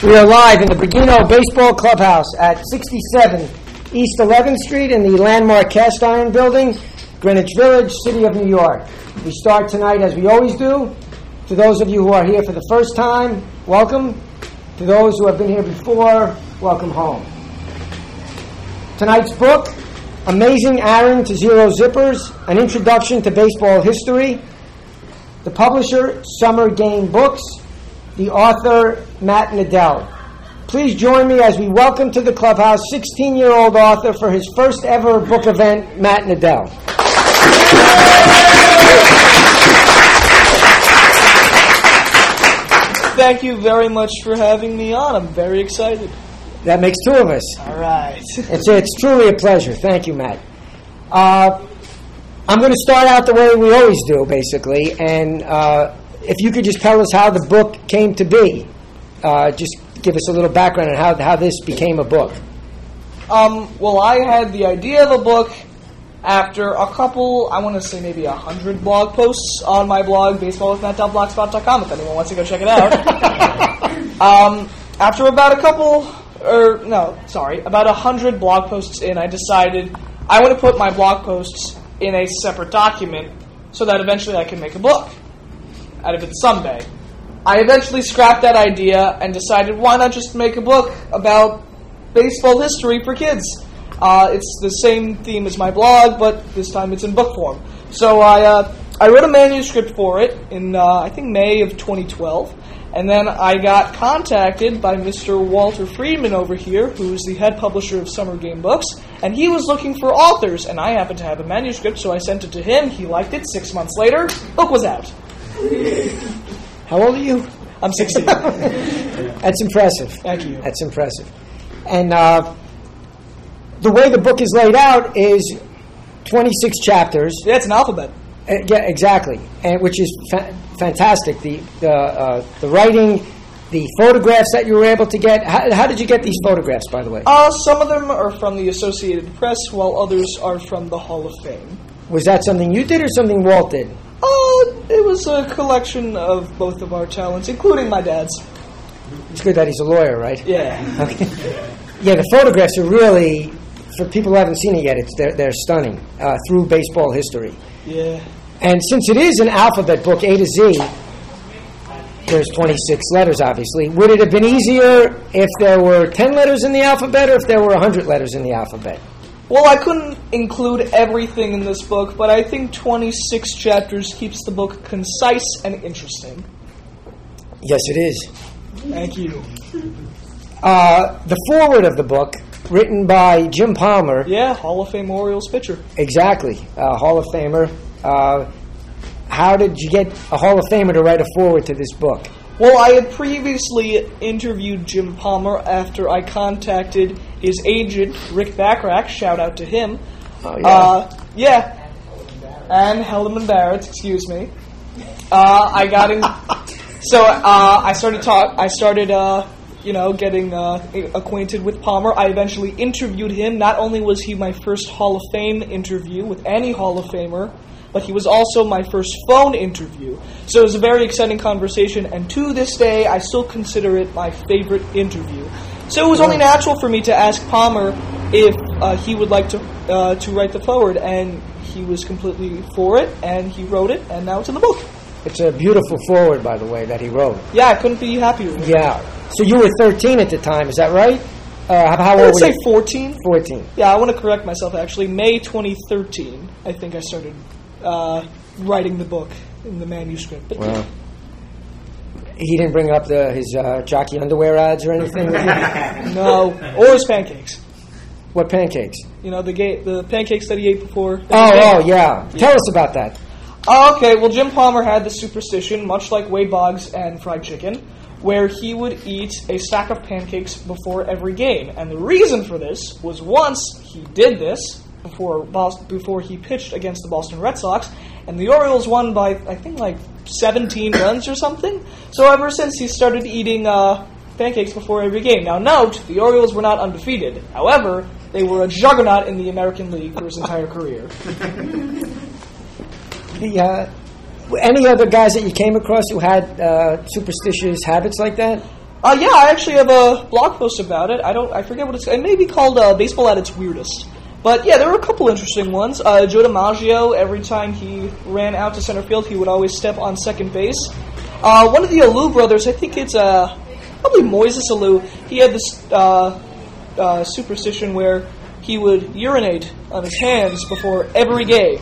We are live in the Bergino Baseball Clubhouse at 67 East 11th Street in the landmark Cast Iron Building, Greenwich Village, City of New York. We start tonight as we always do. To those of you who are here for the first time, welcome. To those who have been here before, welcome home. Tonight's book, Amazing Aaron to Zero Zippers, An Introduction to Baseball History. The publisher, Summer Game Books. The author, Matt Nadell. Please join me as we welcome to the clubhouse 16-year-old author for his first ever book event, Matt Nadell. Thank you very much for having me on. I'm very excited. That makes two of us. All right. It's truly a pleasure. Thank you, Matt. I'm going to start out the way we always do, basically, and if you could just tell us how the book came to be. Just give us a little background on how this became a book. Well, I had the idea of a book after a couple, I want to say maybe 100 blog posts on my blog, baseballwithmatt.blogspot.com, if anyone wants to go check it out. After about 100 blog posts in, I decided I want to put my blog posts in a separate document so that eventually I can make a book out of it someday. I eventually scrapped that idea and decided, why not just make a book about baseball history for kids? It's the same theme as my blog, but this time it's in book form. So I wrote a manuscript for it in, I think, May of 2012, and then I got contacted by Mr. Walter Friedman over here, who's the head publisher of Summer Game Books, and he was looking for authors, and I happened to have a manuscript, so I sent it to him. He liked it. 6 months later, book was out. How old are you? I'm 16. That's impressive. Thank you. That's impressive. And the way the book is laid out is 26 chapters. Yeah, it's an alphabet. Yeah, exactly, and which is fantastic. The writing, the photographs that you were able to get. How did you get these photographs, by the way? Some of them are from the Associated Press, while others are from the Hall of Fame. Was that something you did or something Walt did? It was a collection of both of our talents, including my dad's. It's good that he's a lawyer, right? Yeah. Okay. Yeah, the photographs are really, for people who haven't seen it yet, they're stunning through baseball history. Yeah. And since it is an alphabet book, A to Z, there's 26 letters, obviously. Would it have been easier if there were 10 letters in the alphabet or if there were 100 letters in the alphabet? Well, I couldn't include everything in this book, but I think 26 chapters keeps the book concise and interesting. Yes, it is. Thank you. The foreword of the book, written by Jim Palmer. Yeah, Hall of Fame Orioles pitcher. Exactly, Hall of Famer. How did you get a Hall of Famer to write a foreword to this book? Well, I had previously interviewed Jim Palmer after I contacted his agent, Rick Bachrach. Shout out to him. Oh, yeah. Yeah. And Hellman Barrett, excuse me. I got him. So I started getting acquainted with Palmer. I eventually interviewed him. Not only was he my first Hall of Fame interview with any Hall of Famer, but he was also my first phone interview. So it was a very exciting conversation, and to this day, I still consider it my favorite interview. So it was only natural for me to ask Palmer if he would like to write the foreword, and he was completely for it, and he wrote it, and now it's in the book. It's a beautiful foreword, by the way, that he wrote. Yeah, I couldn't be happier with it. Yeah. So you were 13 at the time, is that right? How old were you? I would say 14. 14. Yeah, I want to correct myself, actually. May 2013, I think I started writing the book in the manuscript. But wow. He didn't bring up his jockey underwear ads or anything? No. Or his pancakes. What pancakes? You know, the pancakes that he ate before. Oh, yeah. Tell us about that. Okay, well, Jim Palmer had the superstition, much like Wade Boggs and fried chicken, where he would eat a stack of pancakes before every game. And the reason for this was once he did this, before he pitched against the Boston Red Sox, and the Orioles won by, I think, like 17 runs or something. So ever since, he started eating pancakes before every game. Now note, the Orioles were not undefeated. However, they were a juggernaut in the American League for his entire career. Any other guys that you came across who had superstitious habits like that? Yeah, I actually have a blog post about it. I forget what it's. It may be called Baseball at its Weirdest. But yeah, there were a couple interesting ones. Joe DiMaggio, every time he ran out to center field, he would always step on second base. One of the Alou brothers, I think it's probably Moises Alou, he had this superstition where he would urinate on his hands before every game.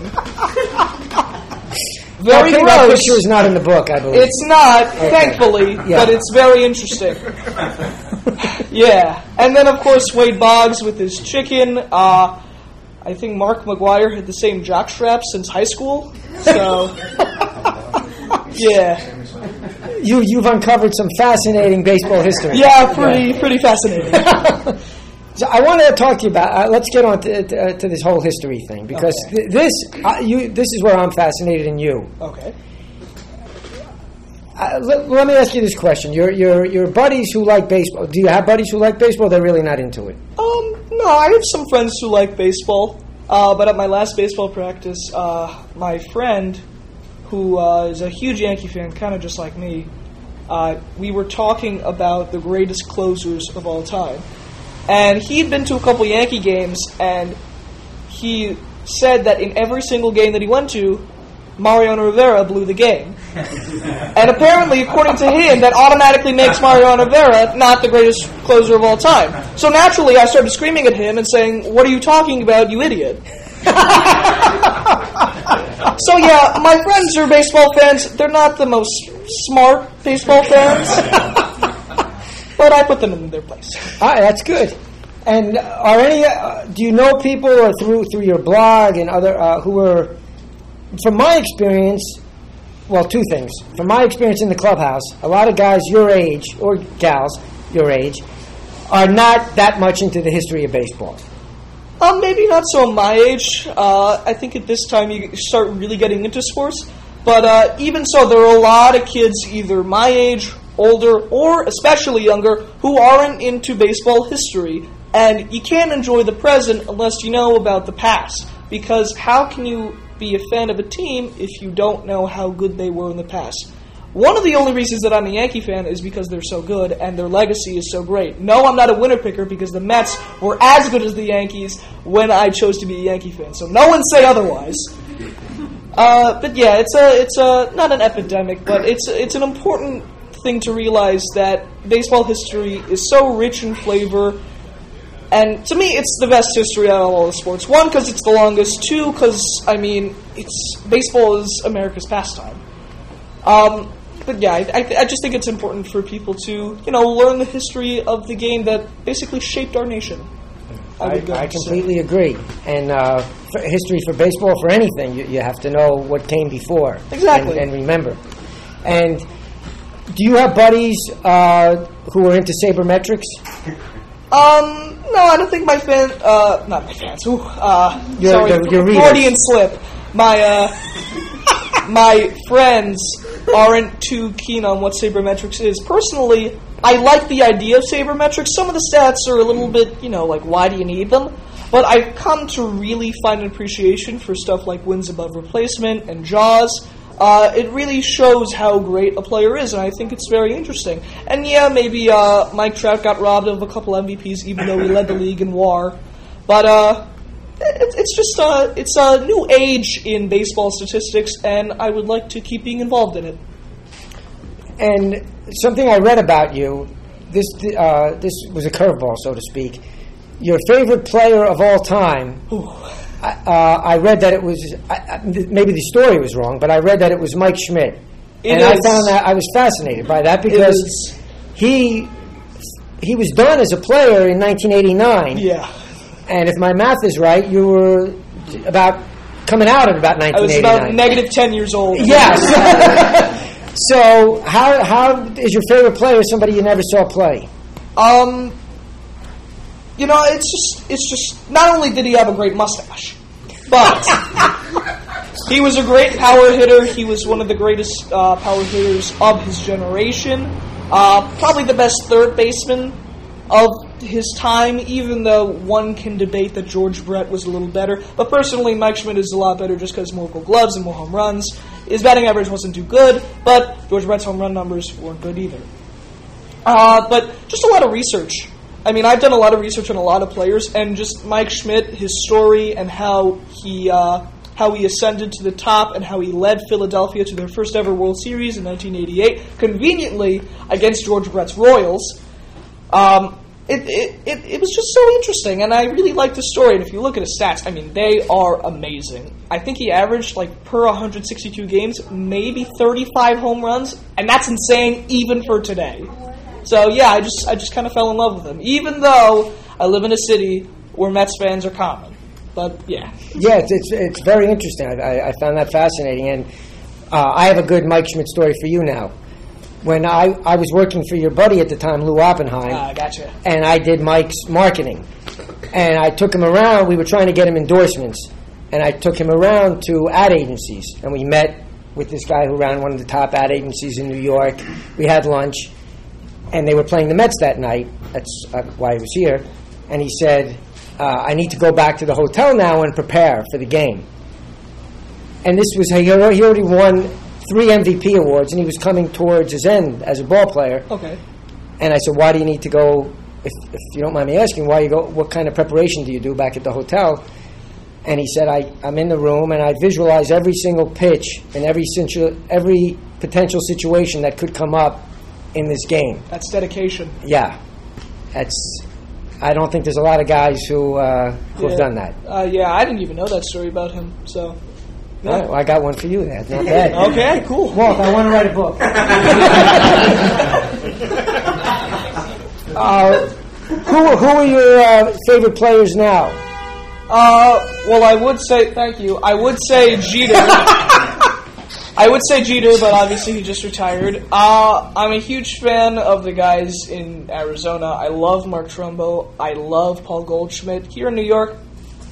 Very gross. That picture is not in the book, I believe. It's not, okay. Thankfully, yeah. But it's very interesting. Yeah. And then, of course, Wade Boggs with his chicken. I think Mark McGuire had the same jockstrap since high school. So, yeah. You've uncovered some fascinating baseball history. Yeah, pretty fascinating. So I want to talk to you about. Let's get on to this whole history thing because okay. This is where I'm fascinated in you. Okay. Let me ask you this question: your buddies who like baseball. Do you have buddies who like baseball? They're really not into it. No, I have some friends who like baseball. But at my last baseball practice, my friend, who is a huge Yankee fan, kind of just like me, we were talking about the greatest closers of all time. And he'd been to a couple Yankee games, and he said that in every single game that he went to, Mariano Rivera blew the game. And apparently, according to him, that automatically makes Mariano Rivera not the greatest closer of all time. So naturally, I started screaming at him and saying, "What are you talking about, you idiot?" So yeah, my friends are baseball fans. They're not the most smart baseball fans. But I put them in their place. All right, that's good. And are any? Do you know people, or through your blog and other who are? From my experience, well, two things. From my experience in the clubhouse, a lot of guys your age or gals your age are not that much into the history of baseball. Maybe not so my age. I think at this time you start really getting into sports. But even so, there are a lot of kids either my age, older, or especially younger, who aren't into baseball history. And you can't enjoy the present unless you know about the past. Because how can you be a fan of a team if you don't know how good they were in the past? One of the only reasons that I'm a Yankee fan is because they're so good and their legacy is so great. No, I'm not a winner picker because the Mets were as good as the Yankees when I chose to be a Yankee fan. So no one say otherwise. But yeah, it's not an epidemic, but it's an important thing to realize that baseball history is so rich in flavor. And to me, it's the best history out of all the sports. One, because it's the longest. Two, because, I mean, baseball is America's pastime. But yeah, I just think it's important for people to, learn the history of the game that basically shaped our nation. I completely agree. And for history for baseball, for anything, you have to know what came before. Exactly. And remember. And do you have buddies who are into sabermetrics? No, I don't think my fans, not my fans, Freudian slip. My friends aren't too keen on what sabermetrics is. Personally, I like the idea of sabermetrics. Some of the stats are a little bit, why do you need them? But I've come to really find an appreciation for stuff like wins above replacement and jaws. It really shows how great a player is, and I think it's very interesting. And yeah, maybe Mike Trout got robbed of a couple MVPs, even though he led the league in WAR. But it's a new age in baseball statistics, and I would like to keep being involved in it. And something I read about you, this was a curveball, so to speak. Your favorite player of all time. Ooh. I read that it was maybe the story was wrong, but I read that it was Mike Schmidt, I found that I was fascinated by that because he was done as a player in 1989. Yeah, and if my math is right, you were about coming out at about 1989. I was about negative 10 years old. Yes. So how is your favorite player somebody you never saw play? It's just. Not only did he have a great mustache, but he was a great power hitter. He was one of the greatest power hitters of his generation. Probably the best third baseman of his time, even though one can debate that George Brett was a little better. But personally, Mike Schmidt is a lot better just because more gold gloves and more home runs. His batting average wasn't too good, but George Brett's home run numbers weren't good either. But just a lot of research. I mean, I've done a lot of research on a lot of players, and just Mike Schmidt, his story, and how he ascended to the top and how he led Philadelphia to their first ever World Series in 1988, conveniently against George Brett's Royals. It was just so interesting, and I really liked the story. And if you look at his stats, I mean, they are amazing. I think he averaged, per 162 games, maybe 35 home runs, and that's insane even for today. So, yeah, I just kind of fell in love with him, even though I live in a city where Mets fans are common. But yeah. Yeah, it's very interesting. I found that fascinating. And I have a good Mike Schmidt story for you now. When I was working for your buddy at the time, Lou Oppenheim. Gotcha. And I did Mike's marketing. And I took him around. We were trying to get him endorsements. And I took him around to ad agencies. And we met with this guy who ran one of the top ad agencies in New York. We had lunch. And they were playing the Mets that night. That's why he was here. And he said, I need to go back to the hotel now and prepare for the game. And this was, he already won 3 MVP awards, and he was coming towards his end as a ball player. Okay. And I said, why do you need to go, if you don't mind me asking, why you go? What kind of preparation do you do back at the hotel? And he said, I'm in the room, and I visualize every single pitch and every potential situation that could come up in this game. That's dedication. Yeah. I don't think there's a lot of guys who have done that. Yeah, I didn't even know that story about him. So, yeah. All right, well, I got one for you. That's not bad. Okay, cool. Walt, I want to write a book. Who are your favorite players now? Well, I would say thank you. I would say Jeter. I would say Jeter, but obviously he just retired. I'm a huge fan of the guys in Arizona. I love Mark Trumbo. I love Paul Goldschmidt. Here in New York,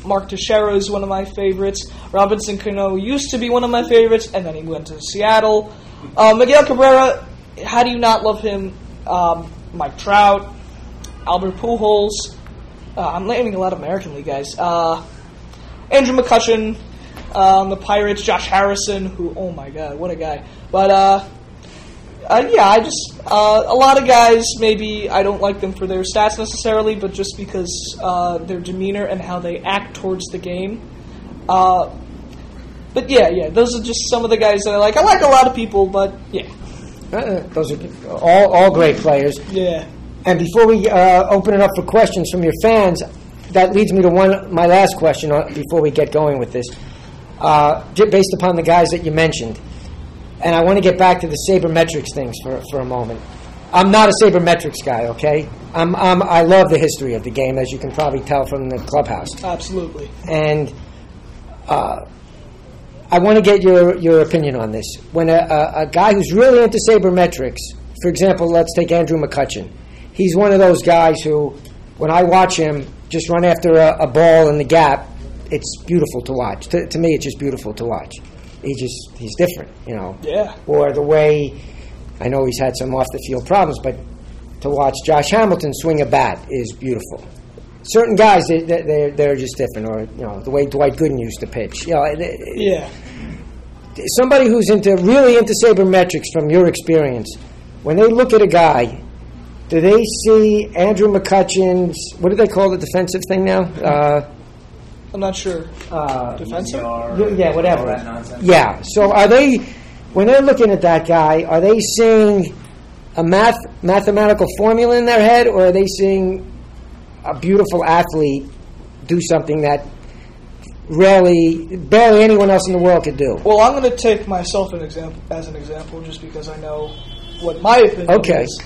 Mark Teixeira is one of my favorites. Robinson Cano used to be one of my favorites, and then he went to Seattle. Miguel Cabrera, how do you not love him? Mike Trout, Albert Pujols. I'm naming a lot of American League guys. Andrew McCutchen. The Pirates, Josh Harrison, who, oh my God, what a guy. But, yeah, I just, a lot of guys, maybe I don't like them for their stats necessarily, but just because their demeanor and how they act towards the game. But, yeah, those are just some of the guys that I like. I like a lot of people, but, yeah. Those are all great players. Yeah. And before we open it up for questions from your fans, that leads me to my last question before we get going with this. Based upon the guys that you mentioned. And I want to get back to the sabermetrics things for a moment. I'm not a sabermetrics guy, okay? I love the history of the game, as you can probably tell from the clubhouse. Absolutely. And I want to get your opinion on this. When a guy who's really into sabermetrics, for example, let's take Andrew McCutchen. He's one of those guys who, when I watch him just run after a ball in the gap, it's beautiful to watch. To me, it's just beautiful to watch. He's different, you know. Yeah. Or the way, I know he's had some off-the-field problems, but to watch Josh Hamilton swing a bat is beautiful. Certain guys, they're just different. Or, you know, the way Dwight Gooden used to pitch. You know, yeah. Somebody who's really into sabermetrics from your experience, when they look at a guy, do they see Andrew McCutchen's, what do they call the defensive thing now? I'm not sure. Defensive? Yeah, whatever. Yeah. So are they, when they're looking at that guy, are they seeing a mathematical formula in their head, or are they seeing a beautiful athlete do something that barely anyone else in the world could do? Well, I'm going to take myself as an example just because I know what my opinion is.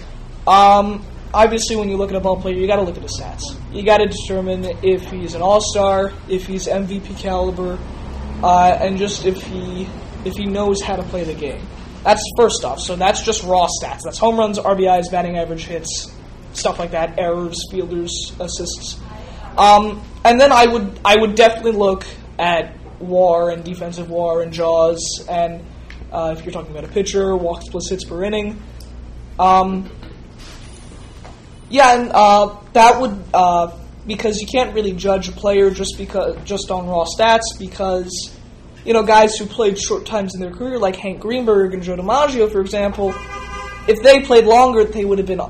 Okay. Obviously, when you look at a ball player, you got to look at his stats. You got to determine if he's an all-star, if he's MVP caliber, and just if he knows how to play the game. That's first off. So that's just raw stats. That's home runs, RBIs, batting average, hits, stuff like that, errors, fielders, assists. And then I would definitely look at WAR and defensive WAR and JAWS, and if you're talking about a pitcher, walks plus hits per inning. Yeah, and that would because you can't really judge a player just on raw stats, because you know guys who played short times in their career, like Hank Greenberg and Joe DiMaggio, for example, if they played longer, they would have been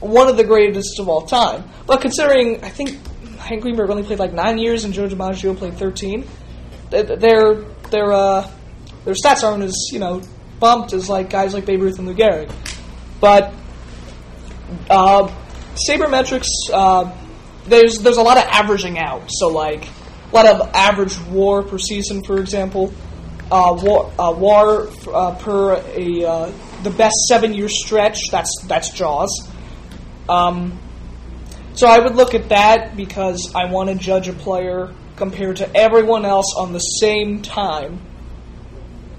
one of the greatest of all time. But considering, I think Hank Greenberg only played like 9 years and Joe DiMaggio played 13, their stats aren't as, you know, bumped as like guys like Babe Ruth and Lou Gehrig. But sabermetrics, there's a lot of averaging out. So like a lot of average WAR per season, for example. WAR per the best 7-year stretch. That's Jaws. So I would look at that because I want to judge a player compared to everyone else on the same time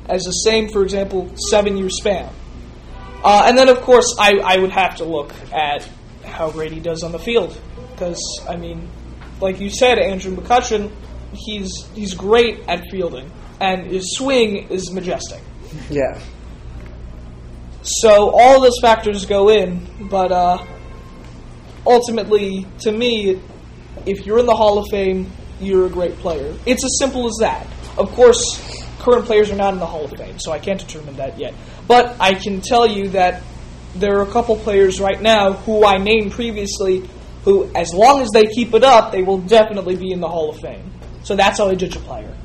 as the same, for example, 7-year span. And then, of course, I would have to look at how great he does on the field because, I mean, like you said, Andrew McCutchen, he's great at fielding, and his swing is majestic. Yeah. So all those factors go in, but ultimately, to me, if you're in the Hall of Fame, you're a great player. It's as simple as that. Of course, current players are not in the Hall of Fame, so I can't determine that yet. But I can tell you that there are a couple players right now who I named previously who, as long as they keep it up, they will definitely be in the Hall of Fame. So that's how I judge a player.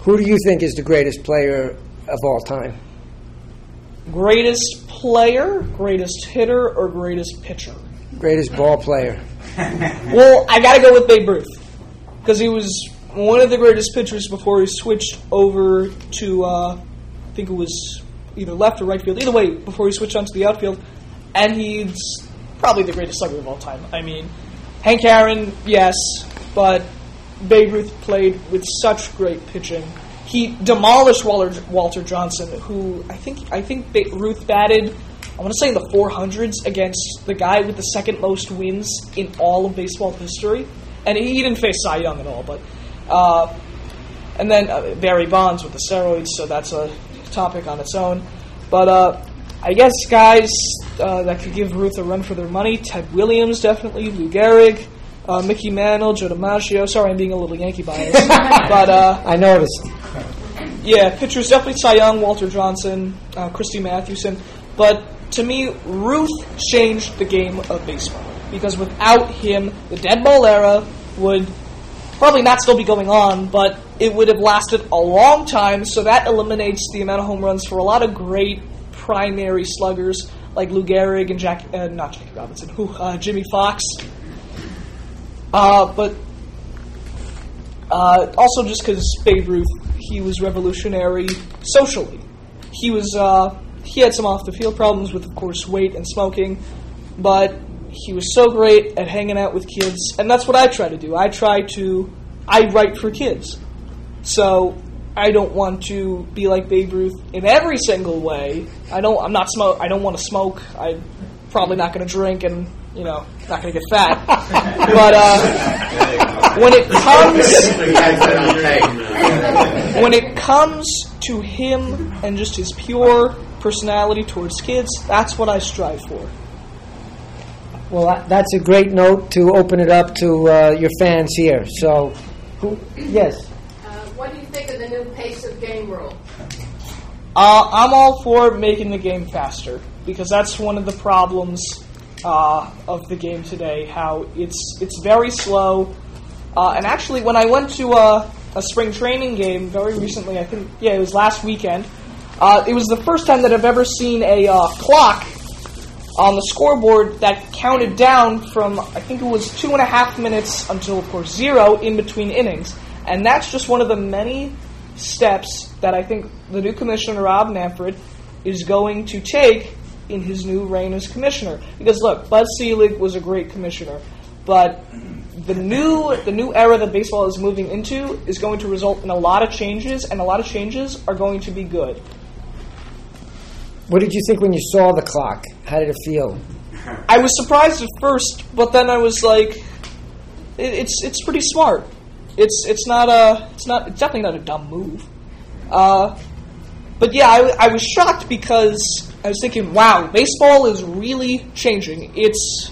Who do you think is the greatest player of all time? Greatest player, greatest hitter, or greatest pitcher? Greatest ball player. Well, I got to go with Babe Ruth because he was one of the greatest pitchers before he switched over to, I think it was either left or right field. Either way, before he switched onto the outfield, and he's probably the greatest slugger of all time. I mean, Hank Aaron, yes, but Babe Ruth played with such great pitching. He demolished Walter Johnson, who I think Ruth batted, I want to say in the 400s against the guy with the second most wins in all of baseball history. And he didn't face Cy Young at all. But and then Barry Bonds with the steroids, so that's a topic on its own. But I guess guys that could give Ruth a run for their money, Ted Williams definitely, Lou Gehrig, Mickey Mantle, Joe DiMaggio. Sorry, I'm being a little Yankee biased. But I noticed. Yeah, pitchers definitely Cy Young, Walter Johnson, Christy Mathewson. But to me, Ruth changed the game of baseball because without him, the dead ball era would probably not still be going on, but it would have lasted a long time. So that eliminates the amount of home runs for a lot of great primary sluggers like Lou Gehrig and Jimmy Fox. But also just because Babe Ruth, he was revolutionary socially. He was he had some off-the-field problems with, of course, weight and smoking, but he was so great at hanging out with kids, and that's what I try to do. I write for kids. So I don't want to be like Babe Ruth in every single way. I don't want to smoke. I'm probably not going to drink and, you know, not going to get fat. But when it comes to him and just his pure personality towards kids, that's what I strive for. Well, that's a great note to open it up to your fans here. So, yes? What do you think of the new pace of game rule? I'm all for making the game faster because that's one of the problems of the game today, how it's very slow. And actually, when I went to a spring training game very recently, I think, yeah, it was last weekend, it was the first time that I've ever seen a clock on the scoreboard that counted down from, I think it was 2.5 minutes until, of course, 0 in between innings. And that's just one of the many steps that I think the new commissioner, Rob Manfred, is going to take in his new reign as commissioner. Because, look, Bud Selig was a great commissioner, but the new era that baseball is moving into is going to result in a lot of changes, and a lot of changes are going to be good. What did you think when you saw the clock? How did it feel? I was surprised at first, but then I was like, "It's pretty smart. It's definitely not a dumb move." But yeah, I was shocked because I was thinking, "Wow, baseball is really changing. It's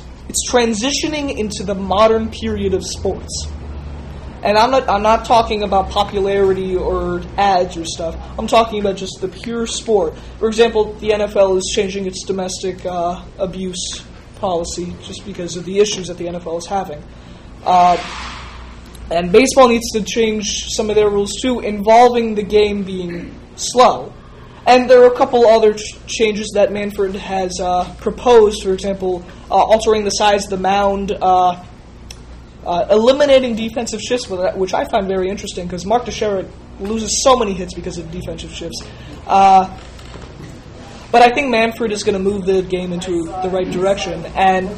transitioning into the modern period of sports." And I'm not talking about popularity or ads or stuff. I'm talking about just the pure sport. For example, the NFL is changing its domestic abuse policy just because of the issues that the NFL is having. And baseball needs to change some of their rules, too, involving the game being slow. And there are a couple other changes that Manfred has proposed, for example, altering the size of the mound, eliminating defensive shifts, which I find very interesting because Mark Teixeira loses so many hits because of defensive shifts. But I think Manfred is going to move the game into the right direction. And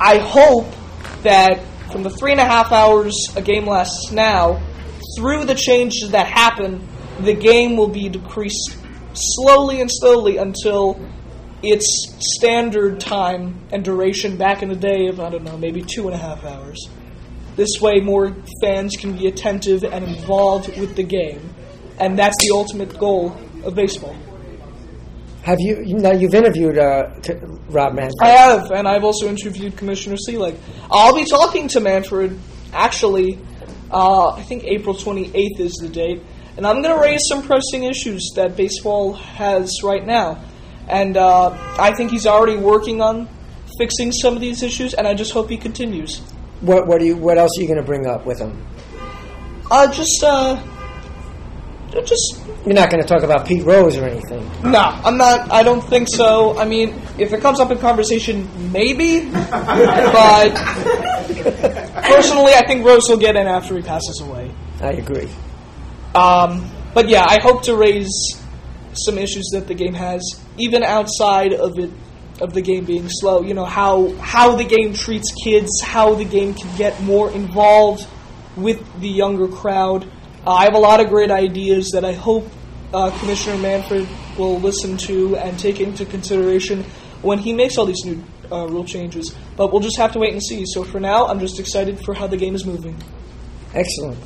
I hope that from the 3.5 hours a game lasts now, through the changes that happen, the game will be decreased slowly and slowly until its standard time and duration back in the day of, I don't know, maybe 2.5 hours. This way more fans can be attentive and involved with the game. And that's the ultimate goal of baseball. Have you, now you've interviewed Rob Manfred. I have, and I've also interviewed Commissioner Selig. I'll be talking to Manfred, actually, I think April 28th is the date, and I'm going to raise some pressing issues that baseball has right now. And I think he's already working on fixing some of these issues, and I just hope he continues. What else are you going to bring up with him? You're not going to talk about Pete Rose or anything. No, I'm not. I don't think so. I mean, if it comes up in conversation, maybe. But personally, I think Rose will get in after he passes away. I agree. But yeah, I hope to raise some issues that the game has, even outside of the game being slow. You know, how the game treats kids, how the game can get more involved with the younger crowd. I have a lot of great ideas that I hope Commissioner Manfred will listen to and take into consideration when he makes all these new rule changes. But we'll just have to wait and see. So for now, I'm just excited for how the game is moving. Excellent.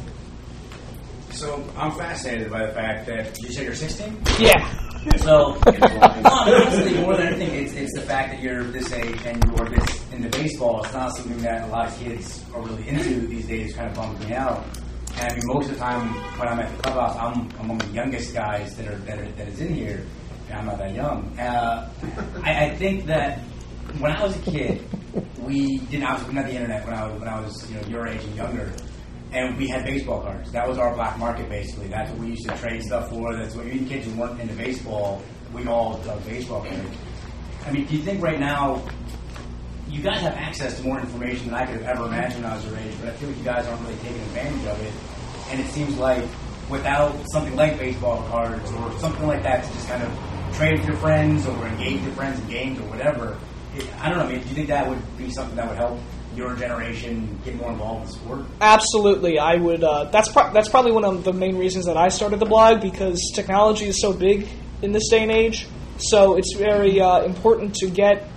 So I'm fascinated by the fact that you said you're 16? Yeah. So honestly, more than anything, it's the fact that you're this age and you're this into baseball. It's not something that a lot of kids are really into these days. Kind of bums me out. And I mean, most of the time when I'm at the clubhouse, I'm among the youngest guys that is in here, and I'm not that young. I think that when I was a kid, we didn't have the internet when I was your age and younger, and we had baseball cards. That was our black market basically. That's what we used to trade stuff for. That's what even kids who weren't into baseball, we all dug baseball cards. I mean, do you think right now? You guys have access to more information than I could have ever imagined when I was your age, but I feel like you guys aren't really taking advantage of it. And it seems like without something like baseball cards or something like that to just kind of trade with your friends or engage your friends in games or whatever, I don't know, I mean, do you think that would be something that would help your generation get more involved in sport? Absolutely. I would. That's probably one of the main reasons that I started the blog, because technology is so big in this day and age, so it's very important to get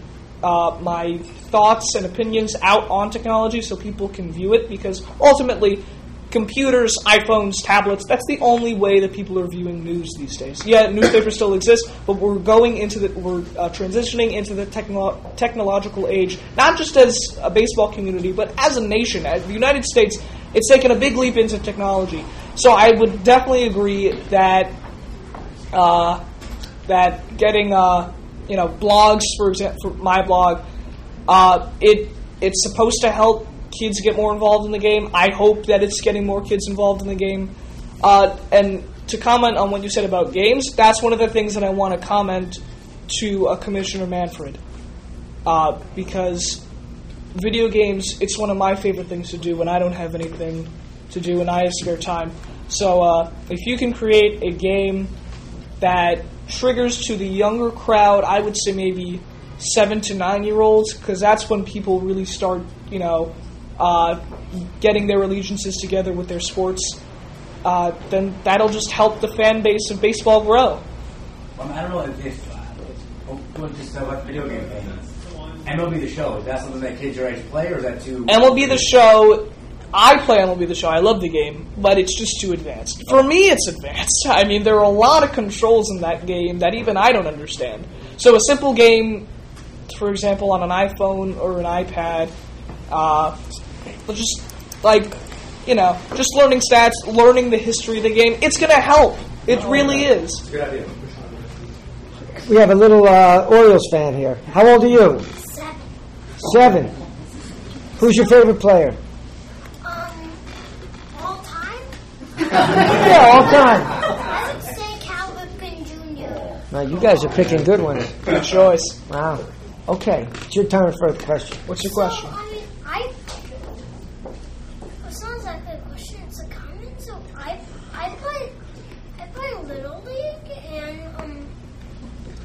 my thoughts and opinions out on technology so people can view it, because ultimately computers, iPhones, tablets, that's the only way that people are viewing news these days. Yeah, newspapers still exist, but we're transitioning into the technological age, not just as a baseball community, but as a nation. As the United States, it's taken a big leap into technology. So I would definitely agree that that getting blogs, for my blog, it's supposed to help kids get more involved in the game. I hope that it's getting more kids involved in the game. And to comment on what you said about games, that's one of the things that I want to comment to Commissioner Manfred, because video games, it's one of my favorite things to do when I don't have anything to do and I have spare time. So if you can create a game that triggers to the younger crowd, I would say maybe 7 to 9 year olds, because that's when people really start, getting their allegiances together with their sports. Then that'll just help the fan base of baseball grow. Well, I don't know if video game thing. MLB The Show, is that something that kids your age play, or is that too? MLB The Show. I play MLB The Show. I love the game, but it's just too advanced. For me, it's advanced. I mean, there are a lot of controls in that game that even I don't understand. So a simple game, for example, on an iPhone or an iPad, just learning stats, learning the history of the game, it's going to help. It really is. It's a good idea. We have a little Orioles fan here. How old are you? 7. 7. Who's your favorite player? All time? Yeah, all time. I would say Cal Ripken Jr. Now, you guys are picking good ones. Good choice. Wow. Okay, it's your turn for a question. What's your question? It sounds like a question. It's a comment. So I play Little League, and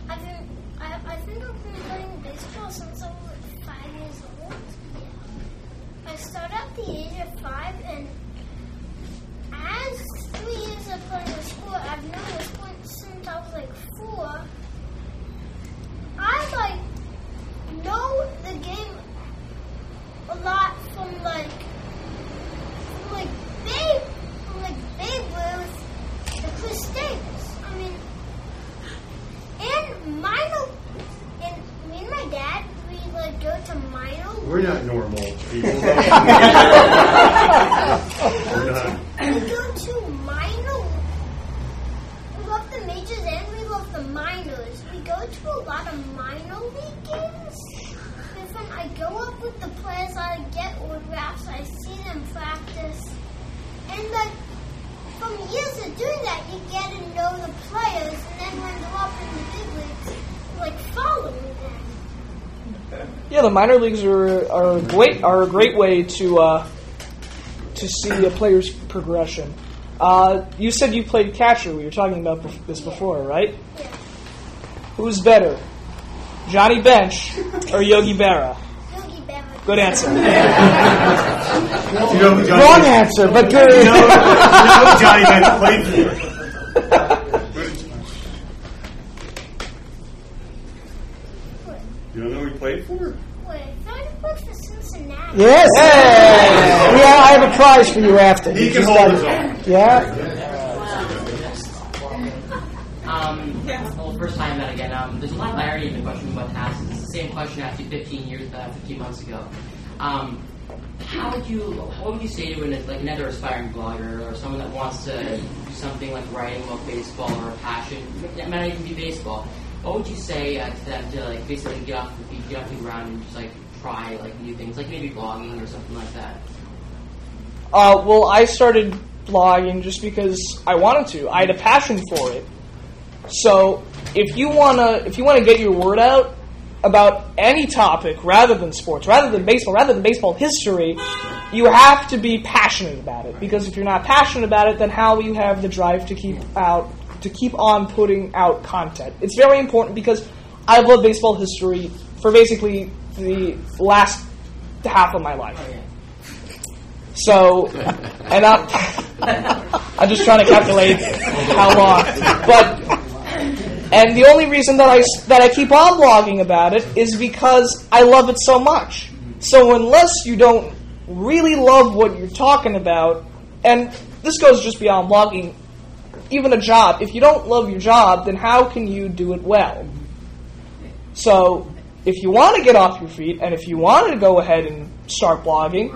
I think I've been playing baseball since I was 5 years old. Yeah. I started at the age of 5, and as 3 years of playing at school, I've noticed since I was like 4, I know the game a lot from Babe Ruth and Chris Davis. I mean, me and my dad, we go to minor. We're not normal people. We go to minor. We love the majors and we love the minors. We go to a lot of minor league games. When I go up with the players, I get autographs. I see them practice. And from years of doing that, you get to know the players, and then when they're up in the big leagues, following them. Yeah, the minor leagues are a great way to see a player's progression. You said you played catcher. We were talking about this before, right? Yeah. Who's better, Johnny Bench or Yogi Berra? Good answer. Wrong answer, but good. You know Johnny Bench played for. You don't know who he played for? Wait, I played for Cincinnati. Yes. Hey. Yeah, I have a prize for you after. He can hold his own. Yeah. First time that again. There's a lot of irony in the question Bud asked. It's the same question I asked you 15 months ago. What would you say to another aspiring blogger or someone that wants to do something like writing about baseball or a passion? It might not even be baseball. What would you say to them to basically get off the ground and just try new things, maybe blogging or something like that? Well, I started blogging just because I wanted to. I had a passion for it. So if you wanna get your word out about any topic rather than sports, rather than baseball history, you have to be passionate about it. Because if you're not passionate about it, then how will you have the drive to keep on putting out content? It's very important because I've loved baseball history for basically the last half of my life. So, and I'm just trying to calculate how long, and the only reason that I keep on blogging about it is because I love it so much. So unless you don't really love what you're talking about, and this goes just beyond blogging, even a job, if you don't love your job, then how can you do it well? So if you want to get off your feet, and if you want to go ahead and start blogging,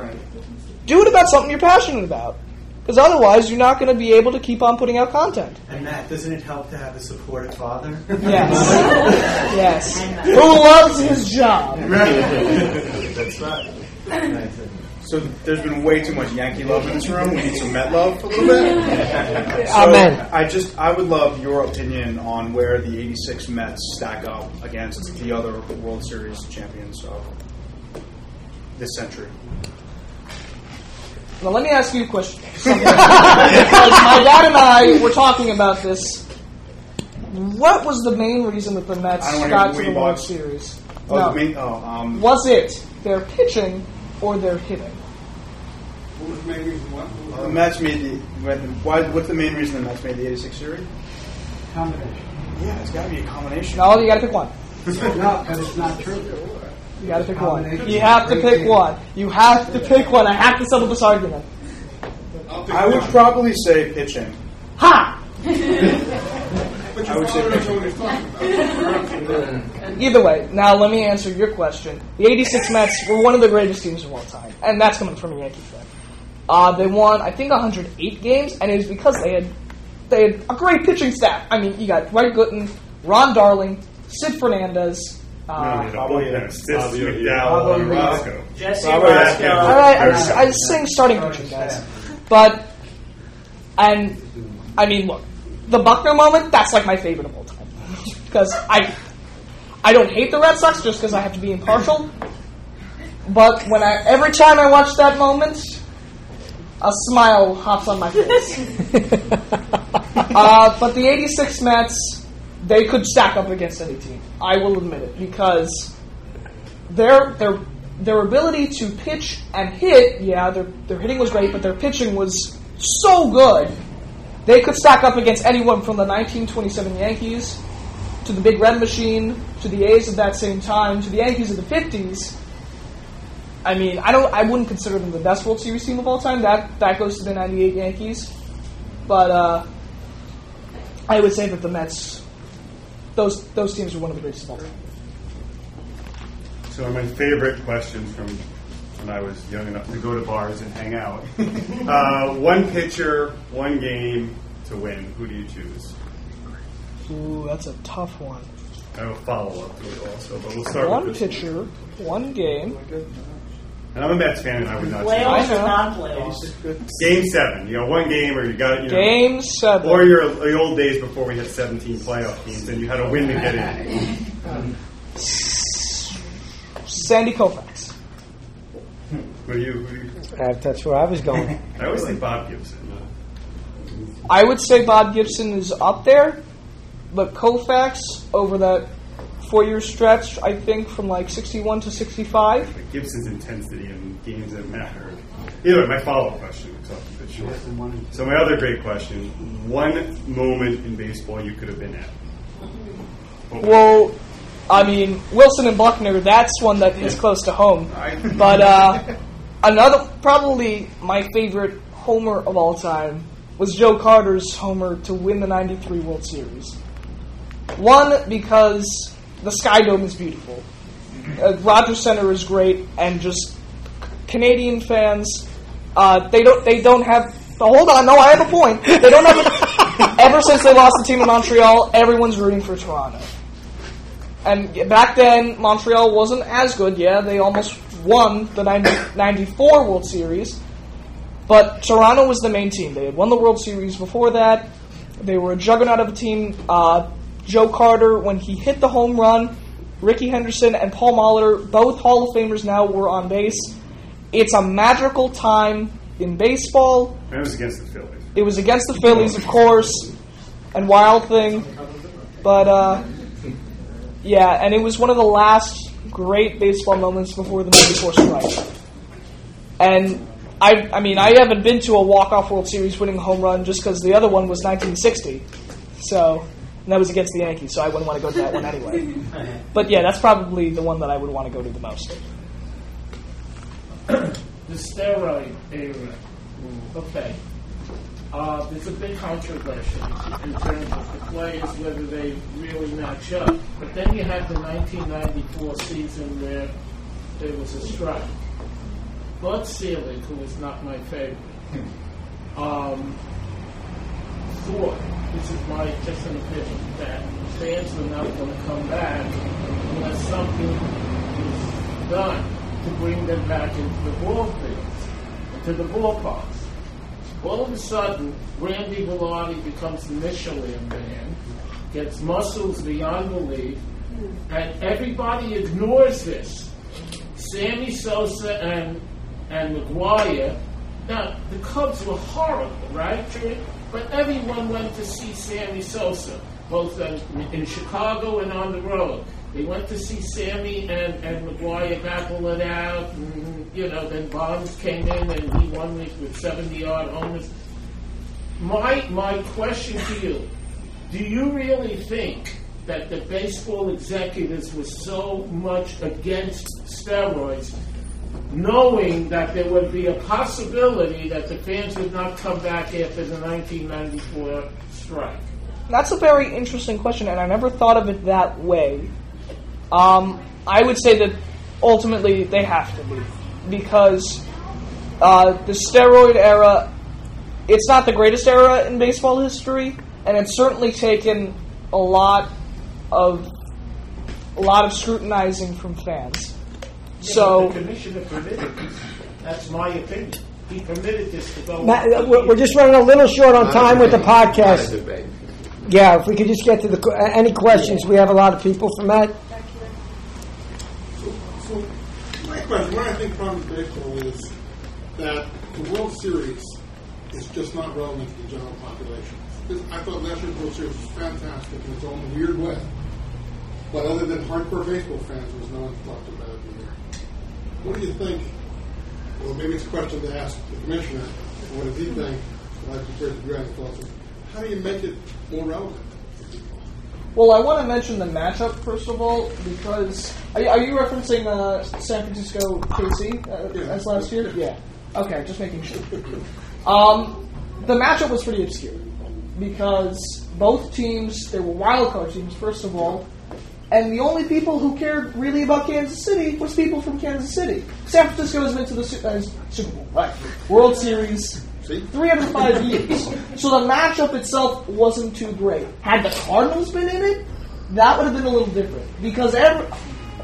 do it about something you're passionate about. Because otherwise, you're not going to be able to keep on putting out content. And Matt, doesn't it help to have a supportive father? Yes. Yes. Who loves his job. Right. That's right. So there's been way too much Yankee love in this room. We need some Met love a little bit. So amen. I would love your opinion on where the '86 Mets stack up against the other World Series champions of this century. Now let me ask you a question. My dad and I were talking about this. What was the main reason that the Mets got to the World Series? Was it their pitching or their hitting? What was the main reason? What? The Mets made what's the main reason the Mets made the '86 series? Combination. Yeah, it's got to be a combination. No, you got to pick one. No, because it's not true. You gotta pick one. You have to pick one. You have to pick one. I have to settle this argument. I would probably say pitching. Ha! I would say pitching. Either way, now let me answer your question. The '86 Mets were one of the greatest teams of all time, and that's coming from a Yankee fan. They won, I think, 108 games, and it was because they had a great pitching staff. I mean, you got Dwight Gooden, Ron Darling, Sid Fernandez. Jesse Roscoe. All right, I sing starting pitcher, guys. But, and, I mean, look, the Buckner moment, that's like my favorite of all time. Because I don't hate the Red Sox just because I have to be impartial. But when every time I watch that moment, a smile hops on my face. But the 86 Mets, they could stack up against any team. I will admit it, because their ability to pitch and hit, yeah, their hitting was great, but their pitching was so good. They could stack up against anyone from the 1927 Yankees to the Big Red Machine to the A's of that same time to the Yankees of the 50s. I mean, I wouldn't consider them the best World Series team of all time. That goes to the 98 Yankees. But I would say that the Mets, those teams were one of the greatest of all time. So my favorite question from when I was young enough to go to bars and hang out. One pitcher, one game to win. Who do you choose? Ooh, that's a tough one. I will follow up to it also, but we'll start one with one game. And I'm a Mets fan, and I would not say playoffs. Game 7. You got one game, or you got game 7. Or the old days before we had 17 playoff teams, and you had a win to get in. Sandy Koufax. Who are you? That's where I was going. I always think Bob Gibson. I would say Bob Gibson is up there, but Koufax over that 4-year stretch, I think, from like 61 to 65. But Gibson's intensity in games that matter. Anyway, my follow-up question is off a bit short. So my other great question, one moment in baseball you could have been at. Well, I mean, Wilson and Buckner, that's one that is close to home. But another, probably my favorite homer of all time was Joe Carter's homer to win the 93 World Series. One, because the Sky Dome is beautiful. Rogers Center is great, and just Canadian fans, they don't have... Oh, hold on, no, I have a point. They don't have... Ever since they lost the team in Montreal, everyone's rooting for Toronto. And back then, Montreal wasn't as good. Yeah, they almost won the 94 World Series, but Toronto was the main team. They had won the World Series before that. They were a juggernaut of a team. Joe Carter, when he hit the home run, Rickey Henderson and Paul Molitor, both Hall of Famers now, were on base. It's a magical time in baseball. And it was against the Phillies. It was against the Phillies, of course, and Wild Thing. But, yeah, and it was one of the last great baseball moments before the '94 strike. And, I mean, I haven't been to a walk-off World Series winning home run just because the other one was 1960. So... And that was against the Yankees, so I wouldn't want to go to that one anyway. But yeah, that's probably the one that I would want to go to the most. The steroid era. Okay. There's a big controversy in terms of the players, whether they really match up. But then you had the 1994 season where there was a strike. Bud Selig, who is not my favorite, thought, this is my just an opinion, that fans are not going to come back unless something is done to bring them back into the ball fields, into the ballparks. All of a sudden, Randy Velarde becomes initially a man, gets muscles beyond belief, and everybody ignores this. Sammy Sosa and McGuire. Now, the Cubs were horrible, right, Trick? But everyone went to see Sammy Sosa, both in Chicago and on the road. They went to see Sammy and McGuire battle it out. And, you know, then Bonds came in and he won with 70-yard homers. My question to you, do you really think that the baseball executives were so much against steroids, knowing that there would be a possibility that the fans would not come back after the 1994 strike? That's a very interesting question, and I never thought of it that way. I would say that ultimately they have to leave, because the steroid era, it's not the greatest era in baseball history, and it's certainly taken a lot of a lot of scrutinizing from fans. Yeah, so the commissioner permitted this. That's my opinion. He permitted this to go. We're just running a little short on time with the podcast. Yeah, if we could just get to the any questions. We have a lot of people from that. So my question, what I think from baseball is that the World Series is just not relevant to the general population. I thought last year's World Series was fantastic in its own weird way. But other than hardcore baseball fans, there was no one talked about it in there. What do you think? Well, maybe it's a question to ask the commissioner. What does he think? I'd like to hear the grand thoughts. How do you make it more relevant? Well, I want to mention the matchup, first of all, because... Are you referencing San Francisco KC as last year? Yeah. Okay, just making sure. The matchup was pretty obscure because both teams, they were wildcard teams, first of all, and the only people who cared really about Kansas City was people from Kansas City. San Francisco has been to the Super Bowl, right? World Series... 305 years. So the matchup itself wasn't too great. Had the Cardinals been in it, that would have been a little different. Because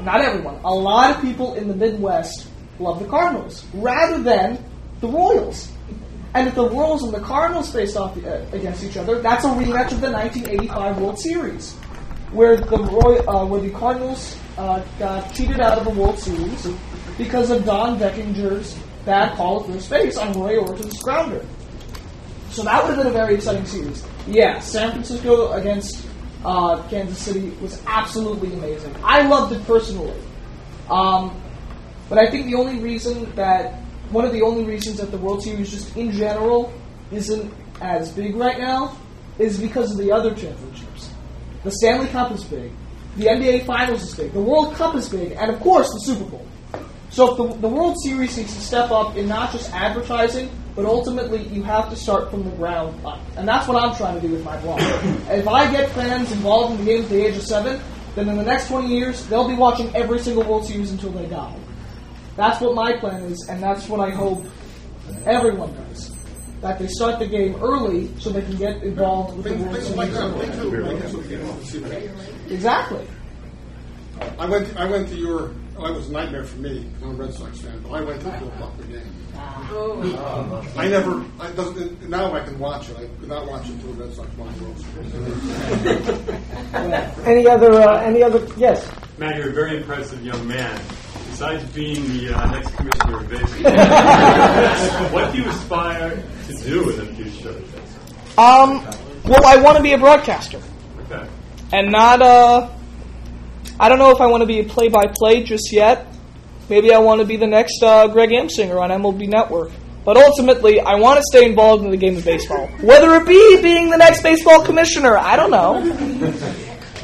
not everyone, a lot of people in the Midwest love the Cardinals rather than the Royals. And if the Royals and the Cardinals faced off against each other, that's a rematch of the 1985 World Series, where the Cardinals got cheated out of the World Series because of Don Beckinger's bad call at first base on Roy Orton's grounder. So that would have been a very exciting series. Yeah, San Francisco against Kansas City was absolutely amazing. I loved it personally. But I think one of the only reasons that the World Series just in general isn't as big right now is because of the other championships. The Stanley Cup is big. The NBA Finals is big. The World Cup is big. And, of course, the Super Bowl. So if the World Series needs to step up in not just advertising, but ultimately you have to start from the ground up. And that's what I'm trying to do with my blog. If I get fans involved in the games at the age of 7, then in the next 20 years, they'll be watching every single World Series until they die. That's what my plan is, and that's what I hope everyone does. That they start the game early so they can get involved with the World Series. Exactly. I went to your... Well, it was a nightmare for me. I'm a Red Sox fan, but I went to Bill Buckner game. I never. Now I can watch it. I could not watch it until the Red Sox won the World Series. Any other? Yes. Matt, you're a very impressive young man. Besides being the next commissioner of baseball, what do you aspire to do in the future? Well, I want to be a broadcaster. Okay. And not I don't know if I want to be a play-by-play just yet. Maybe I want to be the next Greg Amsinger on MLB Network. But ultimately, I want to stay involved in the game of baseball. Whether it be being the next baseball commissioner, I don't know.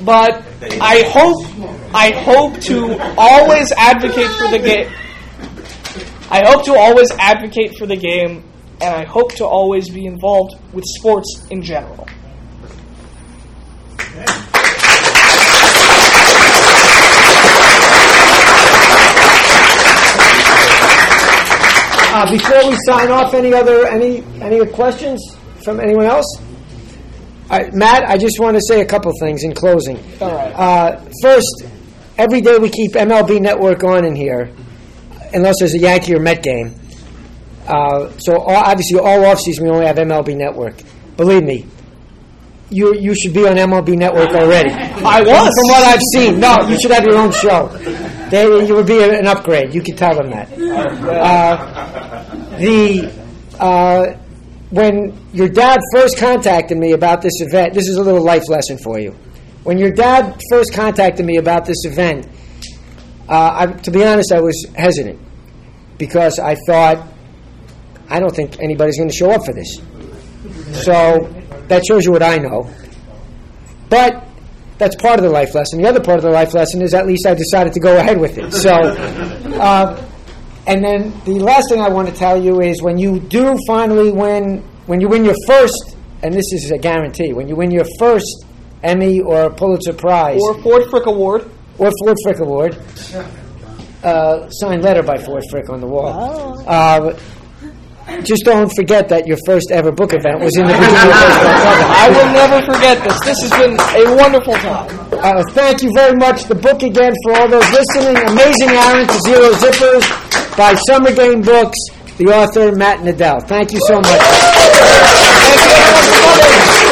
But I hope to always advocate for the game. I hope to always advocate for the game, and I hope to always be involved with sports in general. Before we sign off, any questions from anyone else? All right, Matt, I just want to say a couple things in closing. All right. First, every day we keep MLB Network on in here, unless there's a Yankee or Met game. Obviously, all offseason we only have MLB Network. Believe me, you should be on MLB Network already. I was. From what I've seen. No, you should have your own show. You would be an upgrade. You could tell them that. When your dad first contacted me about this event, this is a little life lesson for you. When your dad first contacted me about this event, to be honest, I was hesitant because I thought, I don't think anybody's going to show up for this. So that shows you what I know. But that's part of the life lesson. The other part of the life lesson is at least I decided to go ahead with it. So, and then the last thing I want to tell you is when you do finally win, when you win your first, and this is a guarantee, when you win your first Emmy or a Pulitzer Prize. Or Ford Frick Award. Signed letter by Ford Frick on the wall. Just don't forget that your first ever book event was in the Virginia Baseball Clubhouse. I will never forget this. This has been a wonderful time. Thank you very much. The book again for all those listening. Amazing Aaron to Zero Zippers by Summer Game Books. The author Matt Nadell. Thank you so much. Thank you.